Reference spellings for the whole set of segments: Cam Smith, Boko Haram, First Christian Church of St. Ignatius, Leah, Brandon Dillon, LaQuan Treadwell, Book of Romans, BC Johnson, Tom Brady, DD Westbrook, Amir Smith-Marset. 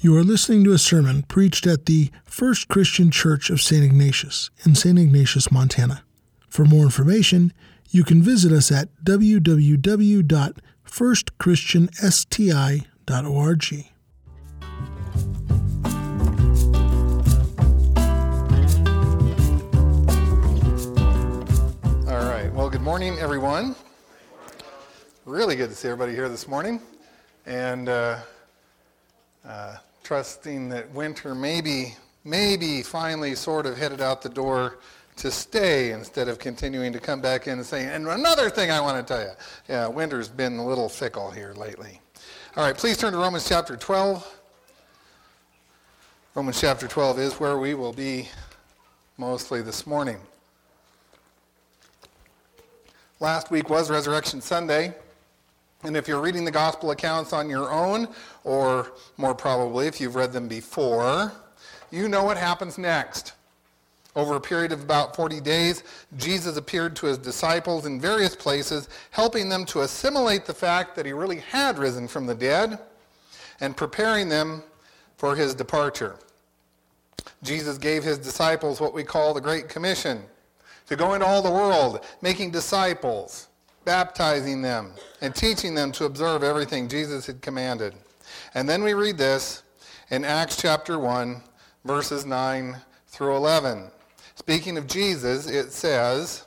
You are listening to a sermon preached at the First Christian Church of St. Ignatius in St. Ignatius, Montana. For more information, you can visit us at www.firstchristiansti.org. All right. Well, good morning, everyone. Really good to see everybody here this morning. And trusting that winter maybe finally sort of headed out the door to stay instead of continuing to come back in and say, and another thing I want to tell you. Yeah, winter's been a little fickle here lately. All right, please turn to Romans chapter 12. Romans chapter 12 is where we will be mostly this morning. Last week was Resurrection Sunday. And if you're reading the gospel accounts on your own, or more probably if you've read them before, you know what happens next. Over a period of about 40 days, Jesus appeared to his disciples in various places, helping them to assimilate the fact that he really had risen from the dead and preparing them for his departure. Jesus gave his disciples what we call the Great Commission, to go into all the world, making disciples, baptizing them and teaching them to observe everything Jesus had commanded. And then we read this in Acts chapter 1, verses 9 through 11. Speaking of Jesus, it says,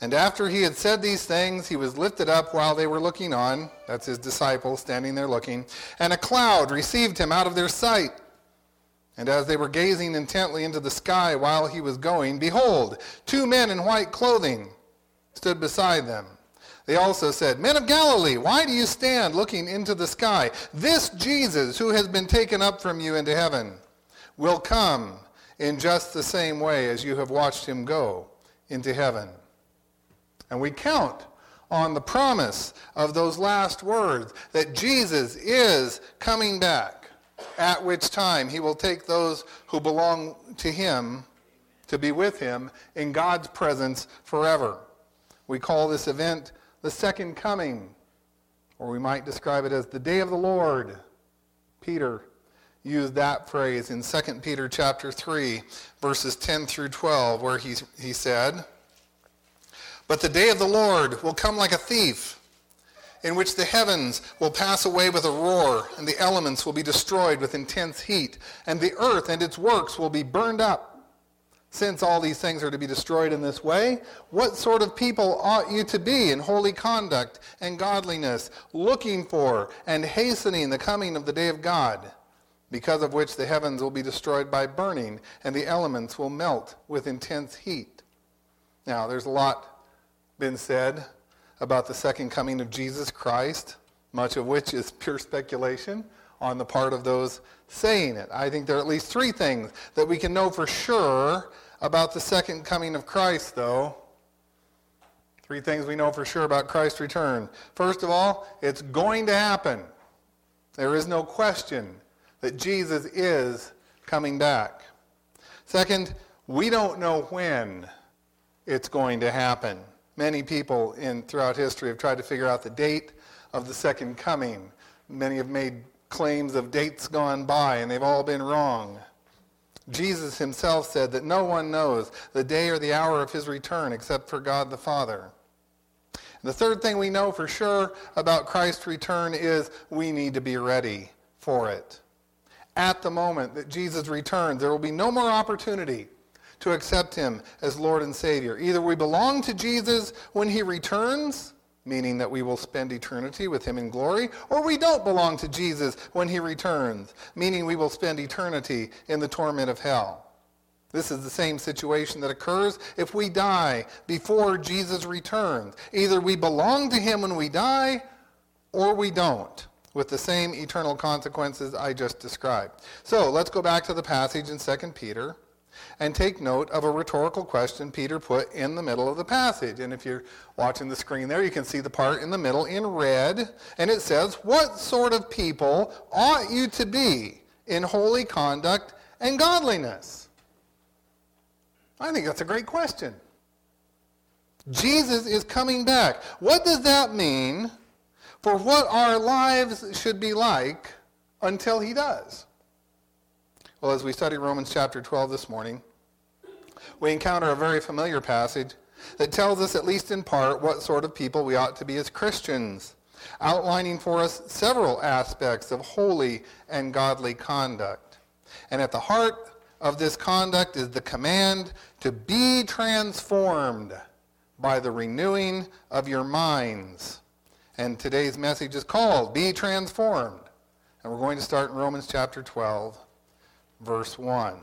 "And after he had said these things, he was lifted up while they were looking on," that's his disciples standing there looking, "and a cloud received him out of their sight. And as they were gazing intently into the sky while he was going, behold, two men in white clothing stood beside them. They also said, 'Men of Galilee, why do you stand looking into the sky? This Jesus, who has been taken up from you into heaven, will come in just the same way as you have watched him go into heaven.'" And we count on the promise of those last words that Jesus is coming back, at which time he will take those who belong to him to be with him in God's presence forever. We call this event the second coming, or we might describe it as the day of the Lord. Peter used that phrase in 2 Peter chapter 3, verses 10 through 12, where he said, "But the day of the Lord will come like a thief, in which the heavens will pass away with a roar, and the elements will be destroyed with intense heat, and the earth and its works will be burned up. Since all these things are to be destroyed in this way, what sort of people ought you to be in holy conduct and godliness, looking for and hastening the coming of the day of God, because of which the heavens will be destroyed by burning, and the elements will melt with intense heat?" Now, there's a lot been said about the second coming of Jesus Christ, much of which is pure speculation on the part of those saying it. I think there are at least three things that we can know for sure about the second coming of Christ, though. Three things we know for sure about Christ's return. First of all, it's going to happen. There is no question that Jesus is coming back. Second, we don't know when it's going to happen. Many people throughout history have tried to figure out the date of the second coming. Many have made claims of dates gone by, and they've all been wrong. Jesus himself said that no one knows the day or the hour of his return except for God the Father. And the third thing we know for sure about Christ's return is we need to be ready for it. At the moment that Jesus returns, there will be no more opportunity to accept him as Lord and Savior. Either we belong to Jesus when he returns, meaning that we will spend eternity with him in glory, or we don't belong to Jesus when he returns, meaning we will spend eternity in the torment of hell. This is the same situation that occurs if we die before Jesus returns. Either we belong to him when we die, or we don't, with the same eternal consequences I just described. So let's go back to the passage in 2 Peter and take note of a rhetorical question Peter put in the middle of the passage. And if you're watching the screen there, you can see the part in the middle in red. And it says, "What sort of people ought you to be in holy conduct and godliness?" I think that's a great question. Jesus is coming back. What does that mean for what our lives should be like until he does? Well, as we study Romans chapter 12 this morning, we encounter a very familiar passage that tells us, at least in part, what sort of people we ought to be as Christians, outlining for us several aspects of holy and godly conduct. And at the heart of this conduct is the command to be transformed by the renewing of your minds. And today's message is called, Be Transformed. And we're going to start in Romans chapter 12, verse 1.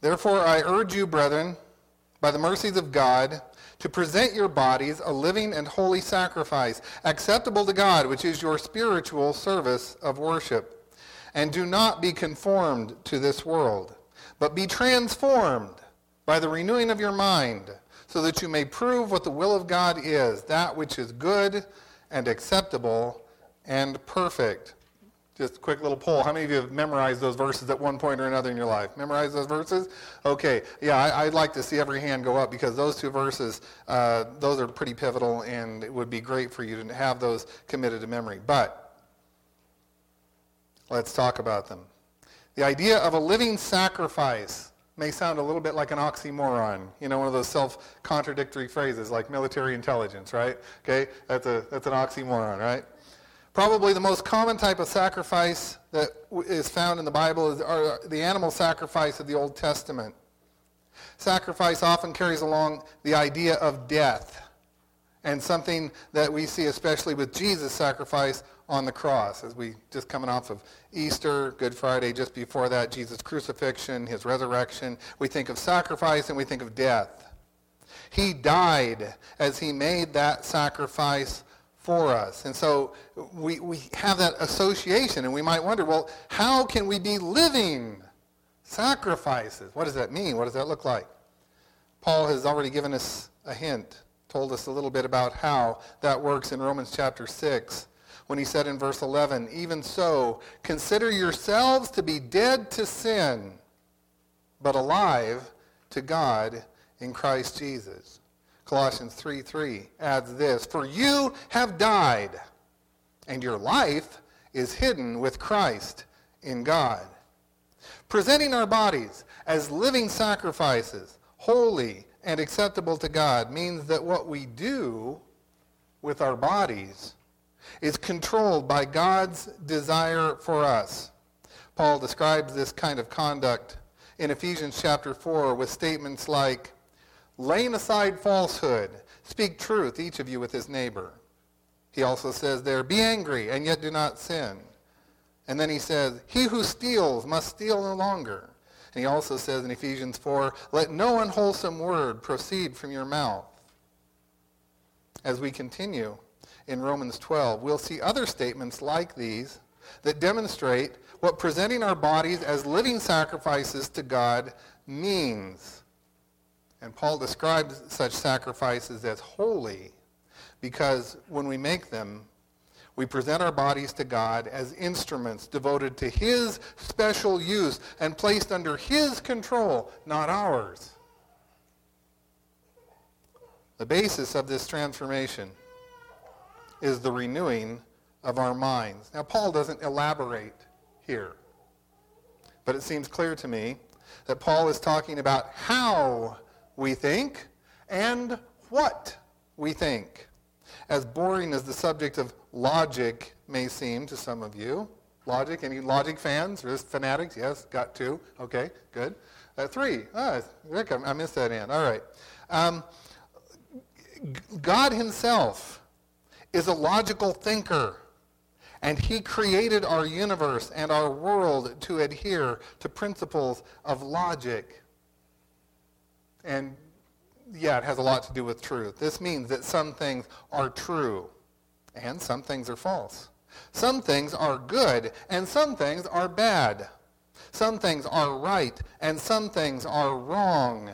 Therefore I urge you, brethren, by the mercies of God, to present your bodies a living and holy sacrifice, acceptable to God, which is your spiritual service of worship. And do not be conformed to this world, but be transformed by the renewing of your mind, so that you may prove what the will of God is, that which is good and acceptable and perfect. Just a quick little poll. How many of you have memorized those verses at one point or another in your life? Memorized those verses? Okay. Yeah, I'd like to see every hand go up, because those two verses, those are pretty pivotal, and it would be great for you to have those committed to memory. But let's talk about them. The idea of a living sacrifice may sound a little bit like an oxymoron, you know, one of those self-contradictory phrases like military intelligence, right? Okay, that's an oxymoron, right? Probably the most common type of sacrifice that is found in the Bible are the animal sacrifice of the Old Testament. Sacrifice often carries along the idea of death, and something that we see especially with Jesus' sacrifice on the cross, as we just coming off of Easter, Good Friday, just before that, Jesus' crucifixion, his resurrection. We think of sacrifice and we think of death. He died as he made that sacrifice for us. And so we have that association, and we might wonder, well, how can we be living sacrifices? What does that mean? What does that look like? Paul has already given us a hint, told us a little bit about how that works in Romans chapter 6, when he said in verse 11, even so, consider yourselves to be dead to sin, but alive to God in Christ Jesus. Colossians 3:3 adds this, for you have died, and your life is hidden with Christ in God. Presenting our bodies as living sacrifices, holy and acceptable to God, means that what we do with our bodies is controlled by God's desire for us. Paul describes this kind of conduct in Ephesians chapter 4 with statements like, laying aside falsehood, speak truth, each of you with his neighbor. He also says there, be angry and yet do not sin. And then he says, he who steals must steal no longer. And he also says in Ephesians 4, let no unwholesome word proceed from your mouth. As we continue in Romans 12, we'll see other statements like these that demonstrate what presenting our bodies as living sacrifices to God means. And Paul describes such sacrifices as holy, because when we make them, we present our bodies to God as instruments devoted to his special use and placed under his control, not ours. The basis of this transformation is the renewing of our minds. Now, Paul doesn't elaborate here, but it seems clear to me that Paul is talking about how we think, and what we think. As boring as the subject of logic may seem to some of you, logic, any logic fans, or just fanatics? Yes, got two. Okay, good. Three. Rick, I missed that in. All right. God himself is a logical thinker, and he created our universe and our world to adhere to principles of logic. And yeah, it has a lot to do with truth. This means that some things are true and some things are false. Some things are good and some things are bad. Some things are right and some things are wrong.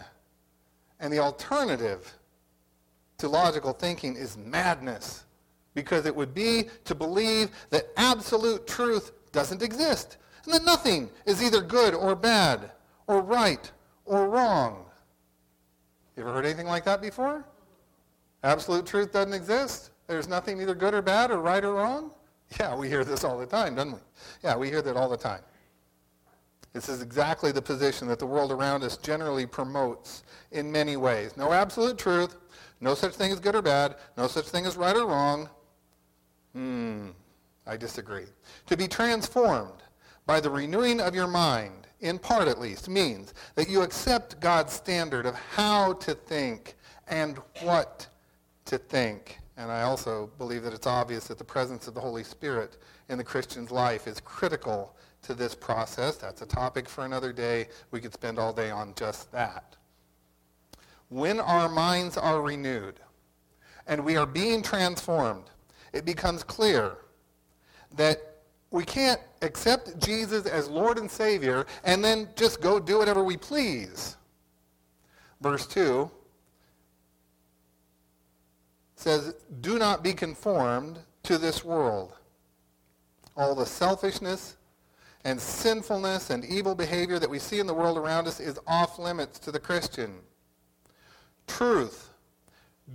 And the alternative to logical thinking is madness, because it would be to believe that absolute truth doesn't exist and that nothing is either good or bad or right or wrong. You ever heard anything like that before? Absolute truth doesn't exist. There's nothing either good or bad or right or wrong. Yeah, we hear this all the time, don't we? Yeah, we hear that all the time. This is exactly the position that the world around us generally promotes in many ways. No absolute truth, no such thing as good or bad, no such thing as right or wrong. I disagree. To be transformed by the renewing of your mind, in part at least, means that you accept God's standard of how to think and what to think. And I also believe that it's obvious that the presence of the Holy Spirit in the Christian's life is critical to this process. That's a topic for another day. We could spend all day on just that. When our minds are renewed and we are being transformed, it becomes clear that we can't accept Jesus as Lord and Savior and then just go do whatever we please. Verse 2 says, do not be conformed to this world. All the selfishness and sinfulness and evil behavior that we see in the world around us is off limits to the Christian. Truth,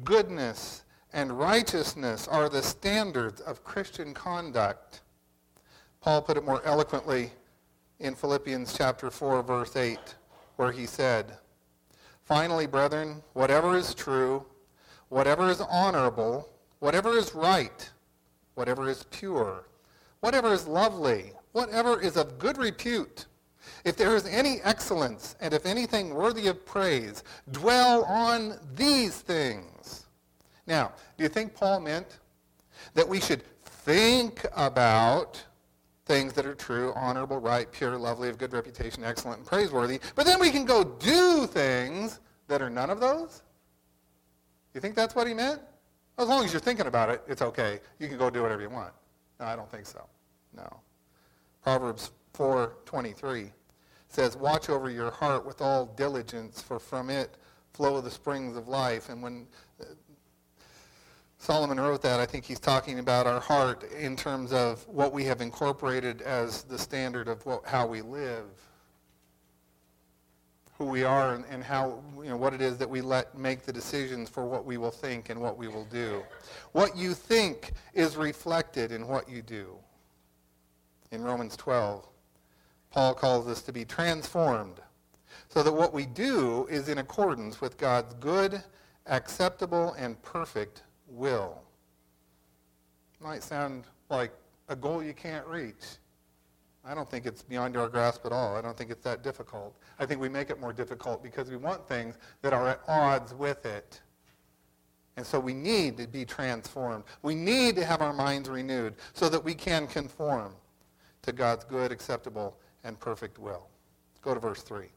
goodness, and righteousness are the standards of Christian conduct. Paul put it more eloquently in Philippians chapter 4, verse 8, where he said, finally, brethren, whatever is true, whatever is honorable, whatever is right, whatever is pure, whatever is lovely, whatever is of good repute, if there is any excellence and if anything worthy of praise, dwell on these things. Now, do you think Paul meant that we should think about things that are true, honorable, right, pure, lovely, of good reputation, excellent, and praiseworthy, but then we can go do things that are none of those? You think that's what he meant? As long as you're thinking about it, it's okay. You can go do whatever you want. No, I don't think so. No. Proverbs 4:23 says, watch over your heart with all diligence, for from it flow the springs of life. And when Solomon wrote that, I think he's talking about our heart in terms of what we have incorporated as the standard of how we live, who we are, and how, what it is that we let make the decisions for what we will think and what we will do. What you think is reflected in what you do. In Romans 12, Paul calls us to be transformed so that what we do is in accordance with God's good, acceptable, and perfect will. It might sound like a goal you can't reach. I don't think it's beyond our grasp at all. I don't think it's that difficult. I think we make it more difficult because we want things that are at odds with it. And so we need to be transformed. We need to have our minds renewed so that we can conform to God's good, acceptable, and perfect will. Go to verse 3.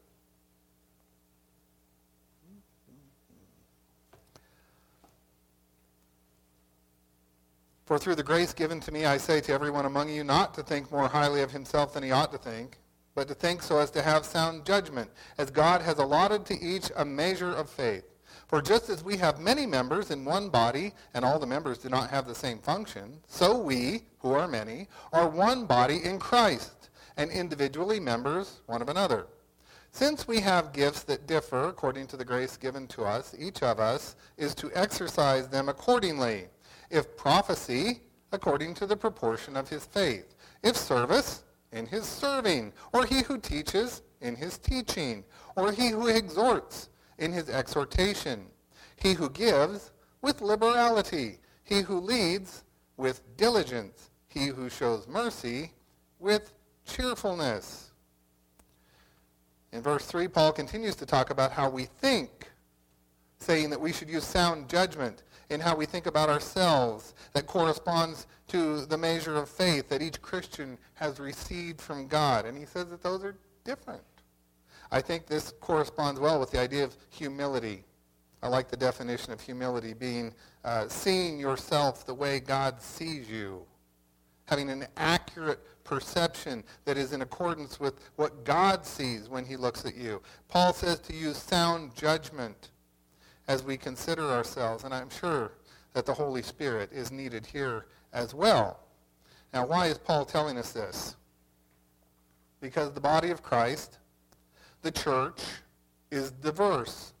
For through the grace given to me, I say to everyone among you not to think more highly of himself than he ought to think, but to think so as to have sound judgment, as God has allotted to each a measure of faith. For just as we have many members in one body, and all the members do not have the same function, so we, who are many, are one body in Christ, and individually members one of another. Since we have gifts that differ according to the grace given to us, each of us is to exercise them accordingly. If prophecy, according to the proportion of his faith. If service, in his serving. Or he who teaches, in his teaching. Or he who exhorts, in his exhortation. He who gives, with liberality. He who leads, with diligence. He who shows mercy, with cheerfulness. In verse 3, Paul continues to talk about how we think, saying that we should use sound judgment in how we think about ourselves that corresponds to the measure of faith that each Christian has received from God. And he says that those are different. I think this corresponds well with the idea of humility. I like the definition of humility being seeing yourself the way God sees you, having an accurate perception that is in accordance with what God sees when he looks at you. Paul says to use sound judgment as we consider ourselves, and I'm sure that the Holy Spirit is needed here as well. Now, why is Paul telling us this? Because the body of Christ, the church, is diverse.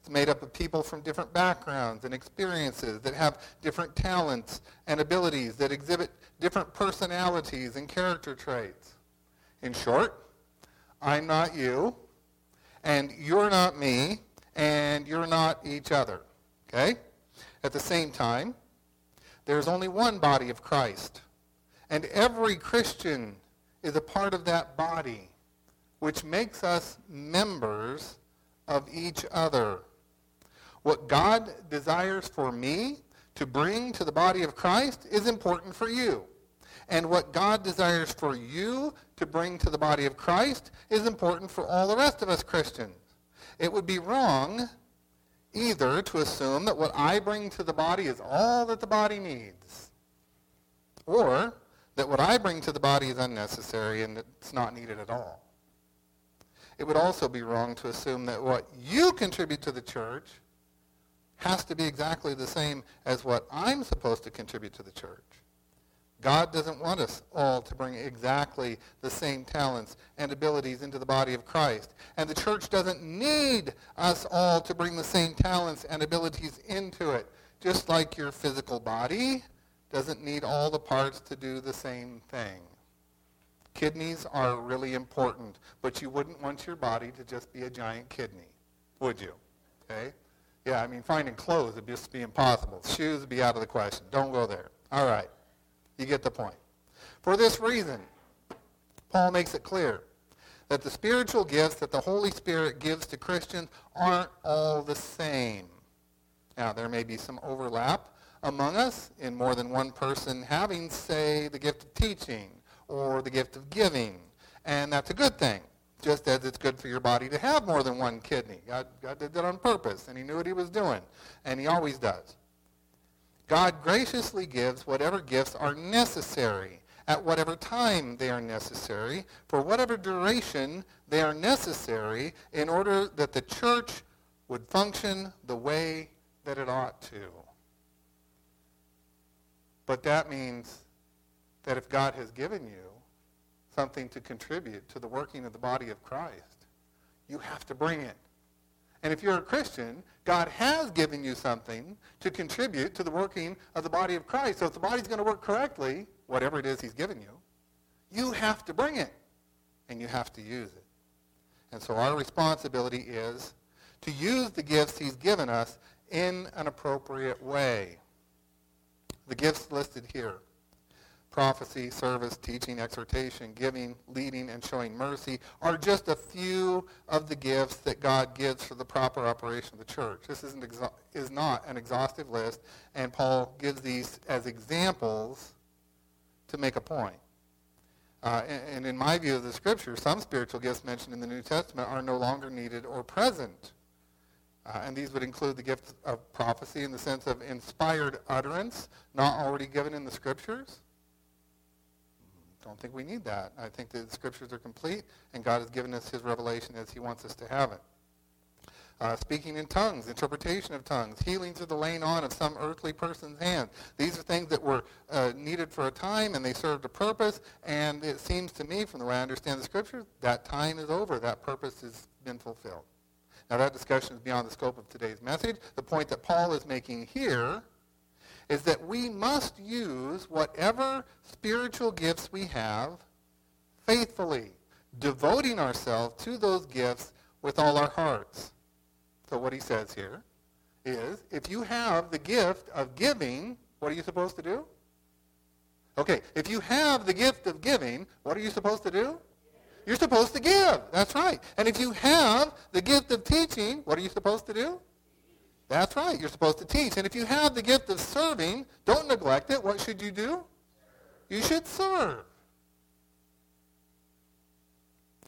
It's made up of people from different backgrounds and experiences that have different talents and abilities, that exhibit different personalities and character traits. In short, I'm not you, and you're not me, and you're not each other. Okay? At the same time, there's only one body of Christ, and every Christian is a part of that body, which makes us members of each other. What God desires for me to bring to the body of Christ is important for you. And what God desires for you to bring to the body of Christ is important for all the rest of us Christians. It would be wrong either to assume that what I bring to the body is all that the body needs, or that what I bring to the body is unnecessary and it's not needed at all. It would also be wrong to assume that what you contribute to the church has to be exactly the same as what I'm supposed to contribute to the church. God doesn't want us all to bring exactly the same talents and abilities into the body of Christ. And the church doesn't need us all to bring the same talents and abilities into it, just like your physical body doesn't need all the parts to do the same thing. Kidneys are really important, but you wouldn't want your body to just be a giant kidney, would you? Okay? Yeah, I mean, finding clothes would just be impossible. Shoes would be out of the question. Don't go there. All right. You get the point. For this reason, Paul makes it clear that the spiritual gifts that the Holy Spirit gives to Christians aren't all the same. Now, there may be some overlap among us in more than one person having, say, the gift of teaching or the gift of giving, and that's a good thing, just as it's good for your body to have more than one kidney. God did that on purpose, and he knew what he was doing, and he always does. God graciously gives whatever gifts are necessary at whatever time they are necessary, for whatever duration they are necessary, in order that the church would function the way that it ought to. But that means that if God has given you something to contribute to the working of the body of Christ, you have to bring it. And if you're a Christian, God has given you something to contribute to the working of the body of Christ. So if the body's going to work correctly, whatever it is he's given you, you have to bring it, and you have to use it. And so our responsibility is to use the gifts he's given us in an appropriate way. The gifts listed here: prophecy, service, teaching, exhortation, giving, leading, and showing mercy are just a few of the gifts that God gives for the proper operation of the church. This is not an exhaustive list, and Paul gives these as examples to make a point. And in my view of the Scripture, some spiritual gifts mentioned in the New Testament are no longer needed or present. And these would include the gift of prophecy in the sense of inspired utterance, not already given in the Scriptures. Don't think we need that. I think that the Scriptures are complete, and God has given us his revelation as he wants us to have it. Speaking in tongues, interpretation of tongues, healing through the laying on of some earthly person's hand. These are things that were needed for a time, and they served a purpose, and it seems to me, from the way I understand the Scriptures, that time is over. That purpose has been fulfilled. Now, that discussion is beyond the scope of today's message. The point that Paul is making here is that we must use whatever spiritual gifts we have faithfully, devoting ourselves to those gifts with all our hearts. So what he says here is, if you have the gift of giving, what are you supposed to do? Okay, if you have the gift of giving, what are you supposed to do? You're supposed to give, that's right. And if you have the gift of teaching, what are you supposed to do? That's right, you're supposed to teach. And if you have the gift of serving, don't neglect it. What should you do? You should serve.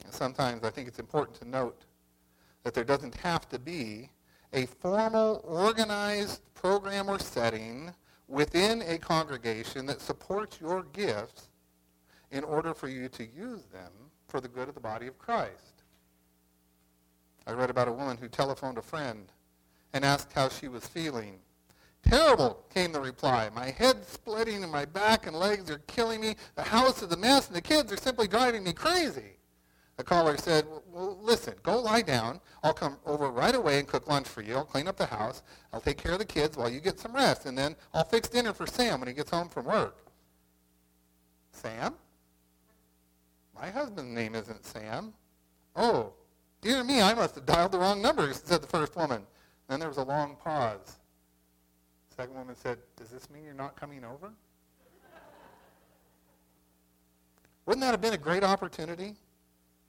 And sometimes I think it's important to note that there doesn't have to be a formal, organized program or setting within a congregation that supports your gifts in order for you to use them for the good of the body of Christ. I read about a woman who telephoned a friend and asked how she was feeling. "Terrible," came the reply. "My head's splitting and my back and legs are killing me. The house is a mess and the kids are simply driving me crazy." The caller said, "Well, listen, go lie down. I'll come over right away and cook lunch for you. I'll clean up the house. I'll take care of the kids while you get some rest. And then I'll fix dinner for Sam when he gets home from work. Sam? My husband's name isn't Sam. Oh, dear me, I must have dialed the wrong number, said the first woman. Then there was a long pause. The second woman said, does this mean you're not coming over? Wouldn't that have been a great opportunity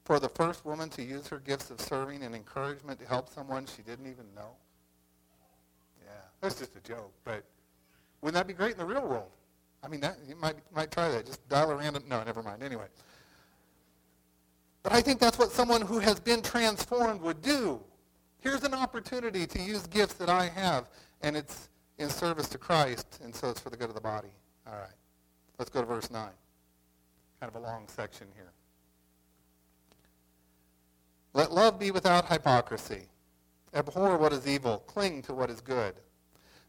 for the first woman to use her gifts of serving and encouragement to help someone she didn't even know? Yeah, that's just a joke, but wouldn't that be great in the real world? I mean, that, you might try that. Just dial a random, no, never mind, anyway. But I think that's what someone who has been transformed would do. Here's an opportunity to use gifts that I have, and it's in service to Christ, and so it's for the good of the body. All right, let's go to verse 9. Kind of a long section here. Let love be without hypocrisy. Abhor what is evil. Cling to what is good.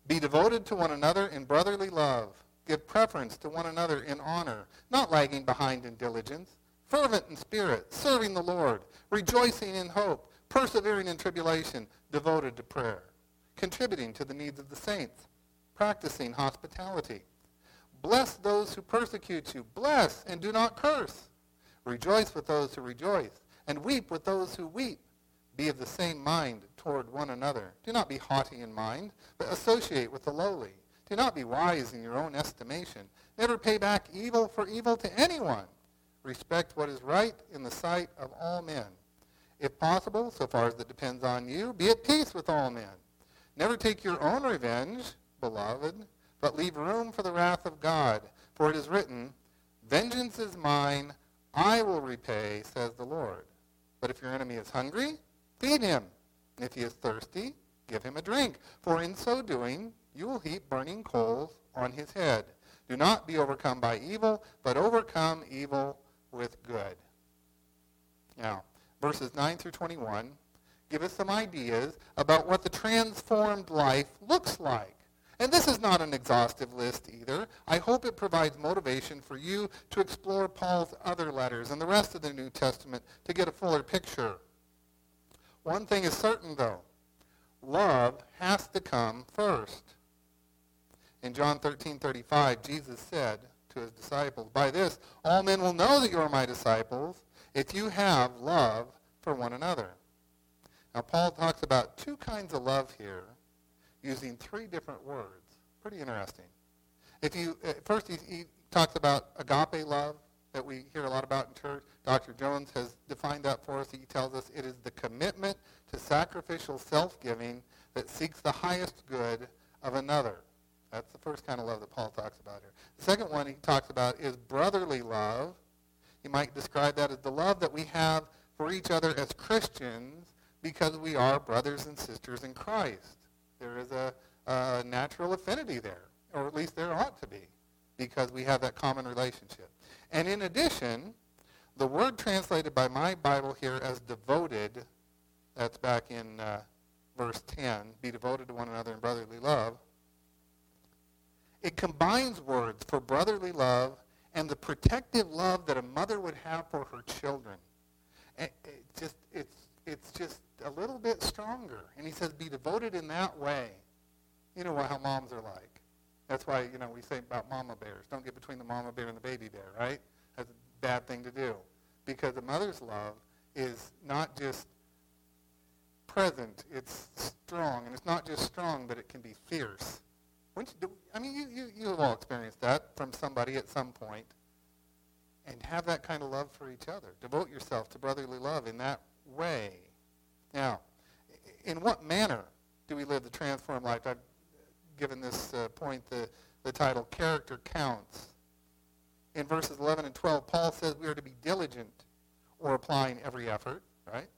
Be devoted to one another in brotherly love. Give preference to one another in honor, not lagging behind in diligence. Fervent in spirit, serving the Lord, rejoicing in hope, persevering in tribulation, devoted to prayer, contributing to the needs of the saints, practicing hospitality. Bless those who persecute you. Bless and do not curse. Rejoice with those who rejoice, and weep with those who weep. Be of the same mind toward one another. Do not be haughty in mind, but associate with the lowly. Do not be wise in your own estimation. Never pay back evil for evil to anyone. Respect what is right in the sight of all men. If possible, so far as it depends on you, be at peace with all men. Never take your own revenge, beloved, but leave room for the wrath of God. For it is written, vengeance is mine, I will repay, says the Lord. But if your enemy is hungry, feed him. And if he is thirsty, give him a drink. For in so doing, you will heap burning coals on his head. Do not be overcome by evil, but overcome evil with good. Now, verses 9 through 21 give us some ideas about what the transformed life looks like. And this is not an exhaustive list either. I hope it provides motivation for you to explore Paul's other letters and the rest of the New Testament to get a fuller picture. One thing is certain, though. Love has to come first. In John 13:35, Jesus said to his disciples, by this, all men will know that you are my disciples if you have love for one another. Now, Paul talks about two kinds of love here, using three different words. Pretty interesting. First, he talks about agape love that we hear a lot about in church. Dr. Jones has defined that for us. He tells us it is the commitment to sacrificial self-giving that seeks the highest good of another. That's the first kind of love that Paul talks about here. The second one he talks about is brotherly love. You might describe that as the love that we have for each other as Christians because we are brothers and sisters in Christ. There is a natural affinity there, or at least there ought to be, because we have that common relationship. And in addition, the word translated by my Bible here as devoted, that's back in verse 10, be devoted to one another in brotherly love, it combines words for brotherly love and the protective love that a mother would have for her children. It's just a little bit stronger. And he says, be devoted in that way. You know how moms are like. That's why, we say about mama bears. Don't get between the mama bear and the baby bear, right? That's a bad thing to do. Because a mother's love is not just present, it's strong. And it's not just strong, but it can be fierce. You have all experienced that from somebody at some point. And have that kind of love for each other. Devote yourself to brotherly love in that way. Now, in what manner do we live the transformed life? I've given this point the title, Character Counts. In verses 11 and 12, Paul says we are to be diligent, or applying every effort, right?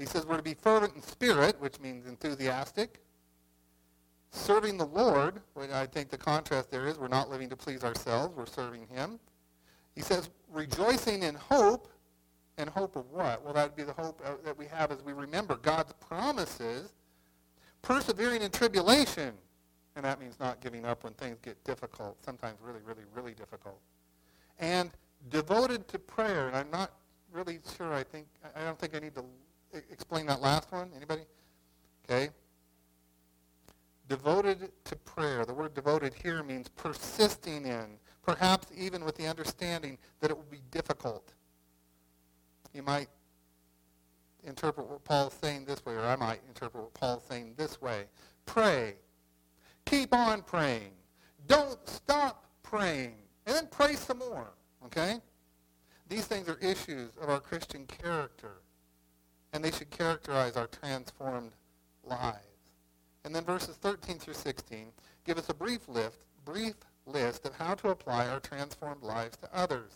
He says we're to be fervent in spirit, which means enthusiastic. Serving the Lord, which I think the contrast there is, we're not living to please ourselves, we're serving him. He says rejoicing in hope. And hope of what? Well, that would be the hope that we have as we remember God's promises. Persevering in tribulation. And that means not giving up when things get difficult, sometimes really, really, really difficult. And devoted to prayer. And I'm not really sure, I don't think I need to circling that last one? Anybody? Okay. Devoted to prayer. The word devoted here means persisting in, perhaps even with the understanding that it will be difficult. You might interpret what Paul is saying this way, or I might interpret what Paul is saying this way. Pray. Keep on praying. Don't stop praying. And then pray some more, okay? These things are issues of our Christian character, and they should characterize our transformed lives. And then verses 13 through 16 give us a brief list of how to apply our transformed lives to others.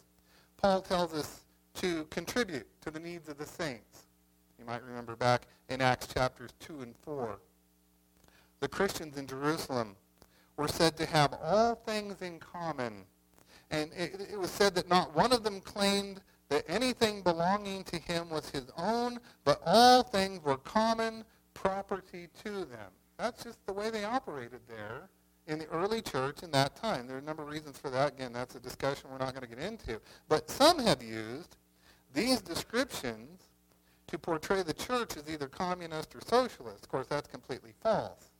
Paul tells us to contribute to the needs of the saints. You might remember back in Acts chapters 2 and 4. The Christians in Jerusalem were said to have all things in common. And it was said that not one of them claimed that anything belonging to him was his own, but all things were common property to them. That's just the way they operated there in the early church in that time. There are a number of reasons for that. Again, that's a discussion we're not going to get into. But some have used these descriptions to portray the church as either communist or socialist. Of course, that's completely false.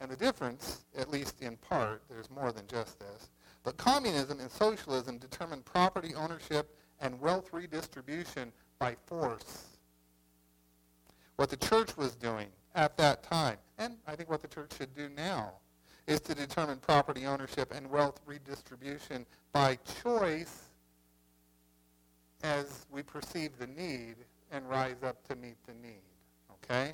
And the difference, at least in part, there's more than just this, but communism and socialism determine property ownership and wealth redistribution by force. What the church was doing at that time, and I think what the church should do now, is to determine property ownership and wealth redistribution by choice as we perceive the need and rise up to meet the need. Okay?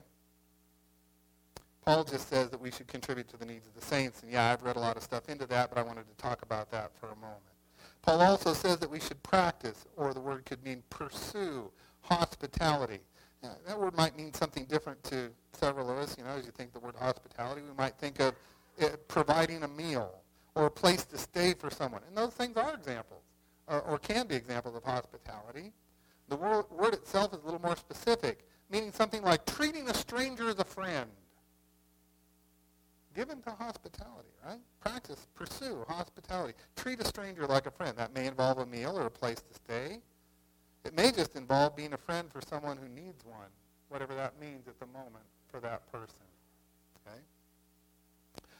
Paul just says that we should contribute to the needs of the saints, and yeah, I've read a lot of stuff into that, but I wanted to talk about that for a moment. Paul also says that we should practice, or the word could mean pursue, hospitality. Now, that word might mean something different to several of us. You know, as you think the word hospitality, we might think of it providing a meal or a place to stay for someone. And those things are examples, or can be examples of hospitality. The word itself is a little more specific, meaning something like treating a stranger as a friend. Given to hospitality, right? Practice, pursue hospitality. Treat a stranger like a friend. That may involve a meal or a place to stay. It may just involve being a friend for someone who needs one, whatever that means at the moment for that person. Okay?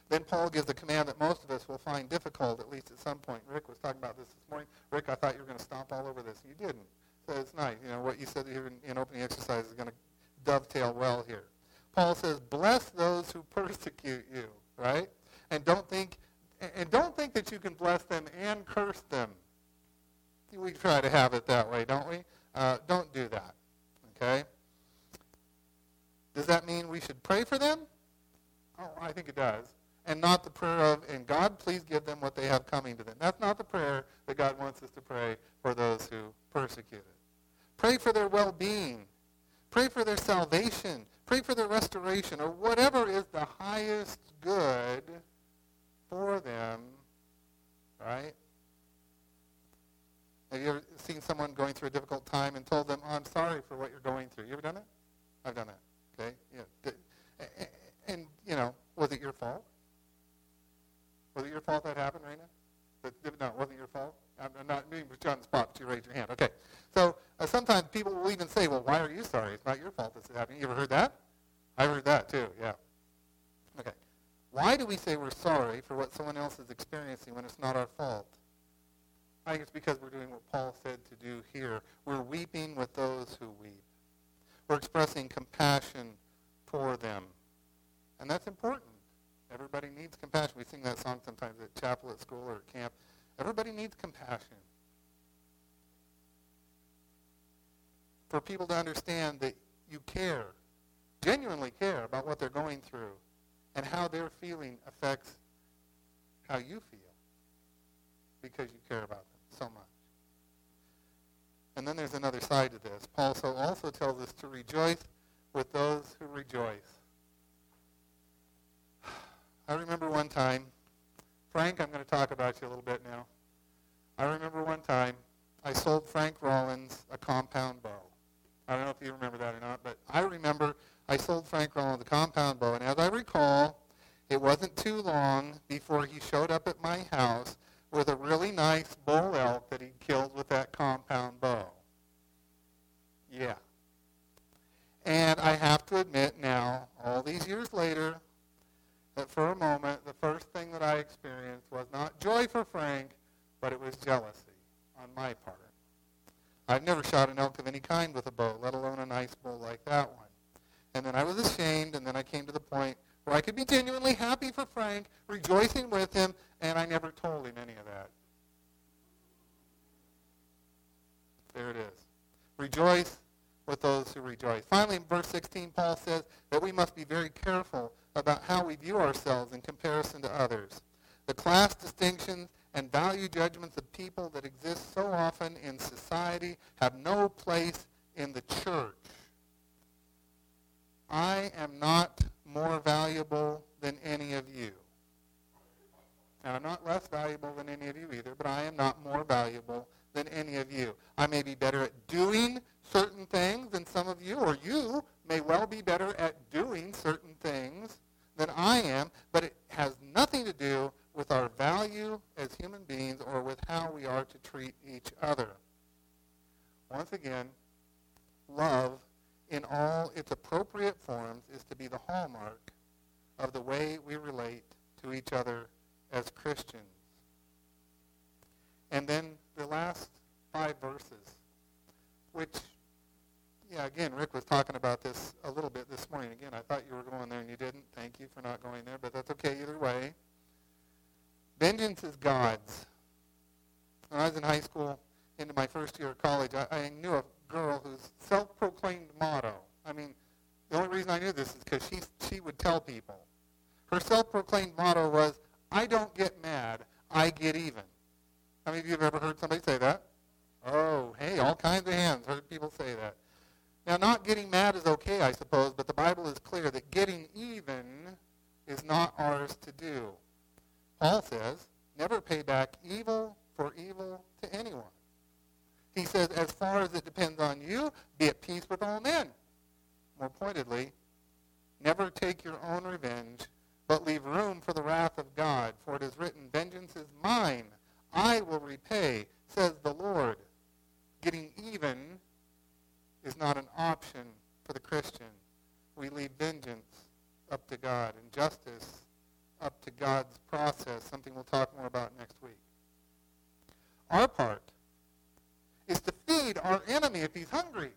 Then Paul gives a command that most of us will find difficult, at least at some point. Rick was talking about this morning. Rick, I thought you were going to stomp all over this. You didn't. So it's nice. You know, what you said here in opening exercise is going to dovetail well here. Paul says, bless those who persecute you, right? And don't think that you can bless them and curse them. We try to have it that way, don't we? Don't do that, okay? Does that mean we should pray for them? Oh, I think it does. And not the prayer of, and God, please give them what they have coming to them. That's not the prayer that God wants us to pray for those who persecute us. Pray for their well-being. Pray for their salvation. Pray for their restoration, or whatever is the highest good for them, right? Have you ever seen someone going through a difficult time and told them, oh, I'm sorry for what you're going through? You ever done that? I've done that, okay? Yeah. And, you know, was it your fault? Was it your fault that happened, Raina? No, it wasn't your fault. I'm not being put on the spot, but you raised your hand. Okay. So sometimes people will even say, well, why are you sorry? It's not your fault this is happening. You ever heard that? I've heard that too, yeah. Okay. Why do we say we're sorry for what someone else is experiencing when it's not our fault? I think it's because we're doing what Paul said to do here. We're weeping with those who weep. We're expressing compassion for them. And that's important. Everybody needs compassion. We sing that song sometimes at chapel, at school, or at camp. Everybody needs compassion. For people to understand that you care, genuinely care about what they're going through and how their feeling affects how you feel because you care about them so much. And then there's another side to this. Paul also tells us to rejoice with those who rejoice. I remember one time, Frank, I'm going to talk about you a little bit now. I remember one time I sold Frank Rollins a compound bow. I don't know if you remember that or not, but I remember I sold Frank Rollins a compound bow, and as I recall, it wasn't too long before he showed up at my house with a really nice bull elk that he'd killed with that compound bow. Yeah. And I had to admit now, all these years later, that for a moment, the first thing that I experienced was not joy for Frank, but it was jealousy on my part. I've never shot an elk of any kind with a bow, let alone a nice bull like that one. And then I was ashamed, and then I came to the point where I could be genuinely happy for Frank, rejoicing with him, and I never told him any of that. There it is. Rejoice with those who rejoice. Finally, in verse 16, Paul says that we must be very careful about how we view ourselves in comparison to others. The class distinctions and value judgments of people that exist so often in society have no place in the church. I am not more valuable than any of you. And I'm not less valuable than any of you either, but I am not more valuable than any of you. I may be better at doing certain things than some of you, or you may well be better at doing certain things than I am, but it has nothing to do with our value as human beings or with how we are to treat each other. Once again, love in all its appropriate forms is to be the hallmark of the way we relate to each other as Christians. And then the last 5 verses, which, again, Rick was talking about this a little bit this morning. Again, I thought you were going there and you didn't. Thank you for not going there, but that's okay either way. Vengeance is God's. When I was in high school, into my first year of college, I knew a girl whose self-proclaimed motto, the only reason I knew this is because she would tell people. Her self-proclaimed motto was, I don't get mad, I get even. How many of you have ever heard somebody say that? Oh, hey, all kinds of hands heard people say that. Now, not getting mad is okay, I suppose, but the Bible is clear that getting even is not ours to do. Paul says, never pay back evil for evil to anyone. He says, as far as it depends on you, be at peace with all men. More pointedly, never take your own revenge, but leave room for the wrath of God, for it is written, vengeance is mine, I will repay, says the Lord. Getting even is not an option for the Christian. We leave vengeance up to God and justice up to God's process, something we'll talk more about next week. Our part is to feed our enemy if he's hungry.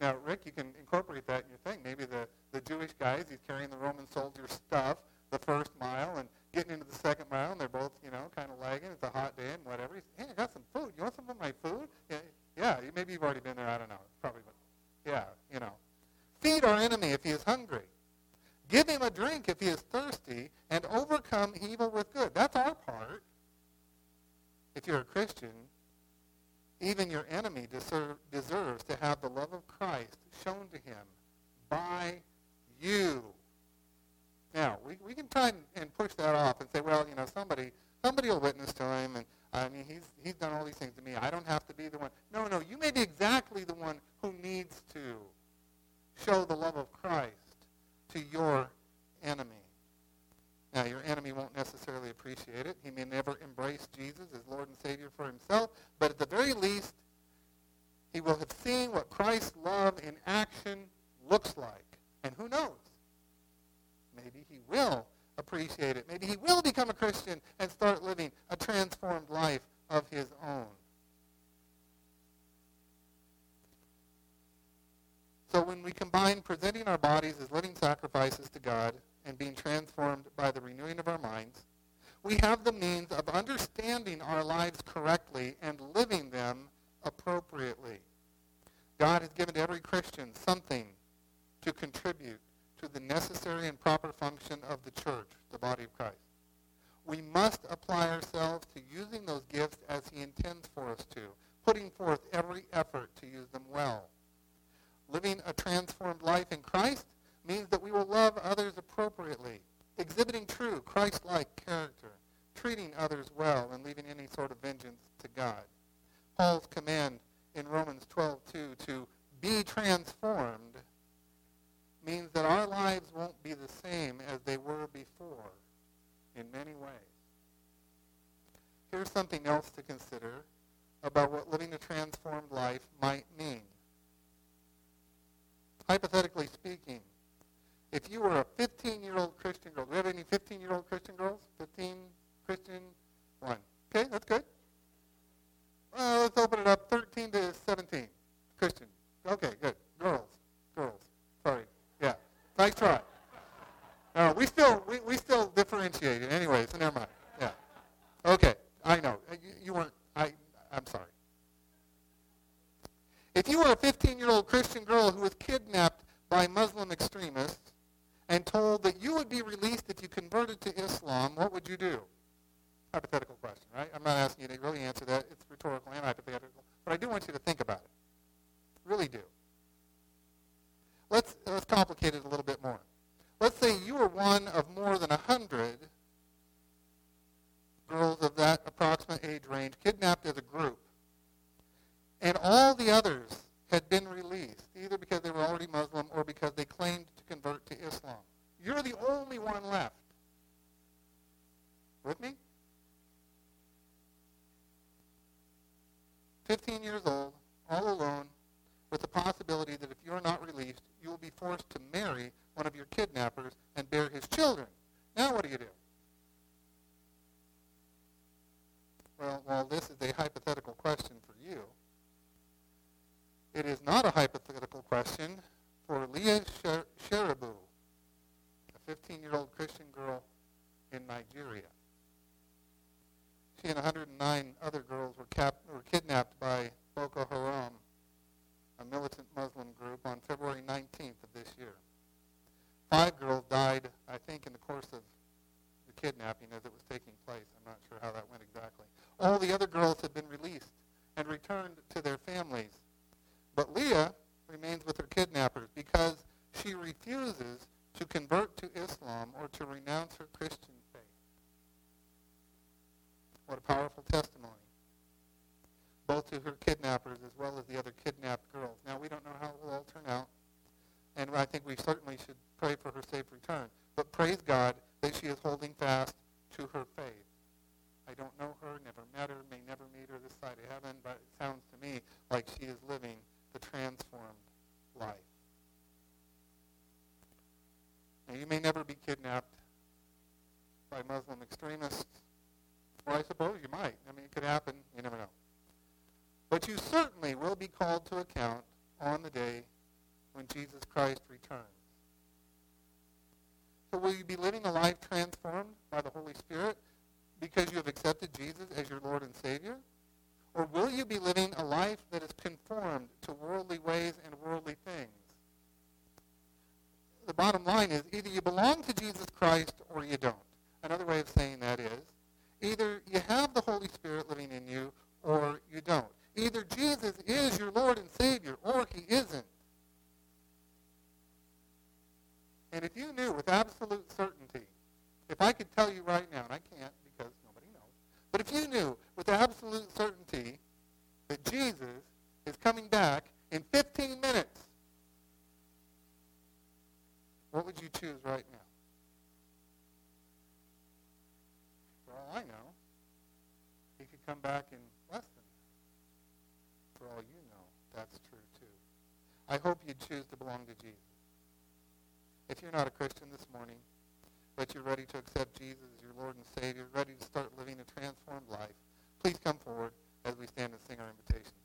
Now, Rick, you can incorporate that in your thing. Maybe the Jewish guys, he's carrying the Roman soldier stuff the first mile and getting into the second mile, and they're both, kind of lagging. It's a hot day and whatever. He says, hey, I got some food. You want some of my food? Yeah, maybe you've already been there. I don't know. Probably, but Feed our enemy if he is hungry. Give him a drink if he is thirsty, and overcome evil with good. That's our part. If you're a Christian, even your enemy deserves to have the love of Christ shown to him by you. Now, we can try and push that off and say, somebody will witness to him, and he's done all these things to me. I don't have to be the one. No, you may be exactly the one who needs to show the love of Christ to your enemy. Now, your enemy won't necessarily appreciate it. He may never embrace Jesus as Lord and Savior for himself, but at the very least, he will have seen what Christ's love in action looks like. And who knows? Maybe he will appreciate it. Maybe he will become a Christian and start living a transformed life of his own. So when we combine presenting our bodies as living sacrifices to God and being transformed by the renewing of our minds, we have the means of understanding our lives correctly and living them appropriately. God has given every Christian something to contribute to the necessary and proper function of the church, the body of Christ. We must apply ourselves to using those gifts as he intends for us to, putting forth every effort to use them well. Living a transformed life in Christ means that we will love others appropriately, exhibiting true Christ-like character, treating others well, and leaving any sort of vengeance to God. Paul's command in Romans 12:2 to be transformed means that our lives won't be the same as they were before in many ways. Here's something else to consider about what living a transformed life might mean. hypothetically speaking, if you were a 15-year-old Christian girl, do we have any 15-year-old Christian girls? 15 Christian, one. Okay, that's good. Let's open it up, 13 to 17. Christian. Okay, good. Girls. Sorry. Yeah. Nice try. We still differentiate it anyway, so never mind. Yeah. Okay. I know. You weren't. I'm sorry. If you were a 15-year-old Christian girl who was kidnapped by Muslim extremists and told that you would be released if you converted to Islam, what would you do? Hypothetical question, right? I'm not asking you to really answer that. It's rhetorical and hypothetical. But I do want you to think about it. Really do. Let's complicate it a little bit more. Let's say you were one of more than 100 girls of that approximate age range kidnapped as a group. And all the others had been released, either because they were already Muslim or because they claimed to convert to Islam. You're the only one left. With me? 15 years old, all alone, with the possibility that if you're not released, you will be forced to marry one of your kidnappers and bear his children. Now what do you do? Well, while this is a hypothetical question for you, it is not a hypothetical question for Leah Sherabu, a 15-year-old Christian girl in Nigeria. She and 109 other girls were kidnapped by Boko Haram, a militant Muslim group, on February 19th of this year. 5 girls died, I think, in the course of the kidnapping as it was taking place. I'm not sure how that went exactly. All the other girls had been released and returned to their families. But Leah remains with her kidnappers because she refuses to convert to Islam or to renounce her Christian faith. What a powerful testimony, both to her kidnappers as well as the other kidnapped girls. Now, we don't know how it will all turn out, and I think we certainly should pray for her safe return. But praise God that she is holding fast to her faith. I don't know her, never met her, may never meet her this side of heaven, but it sounds to me like she is living the transformed life. Now, you may never be kidnapped by Muslim extremists, or I suppose you might. I mean, it could happen. You never know. But you certainly will be called to account on the day when Jesus Christ returns. So will you be living a life transformed by the Holy Spirit because you have accepted Jesus as your Lord and Savior? Or will you be living a life that is conformed to worldly ways and worldly things? The bottom line is either you belong to Jesus Christ or you don't. Another way of saying that is either you have the Holy Spirit living in you or you don't. Either Jesus is your Lord and Savior or he isn't. And if you knew with absolute certainty, if I could tell you right now, and I can't because nobody knows, but if you knew with absolute certainty that Jesus is coming back in 15 minutes, what would you choose right now? For all I know, he could come back in less than that. For all you know, that's true too. I hope you'd choose to belong to Jesus. If you're not a Christian this morning, but you're ready to accept Jesus as your Lord and Savior, ready to start living a transformed life, please come forward as we stand and sing our invitation.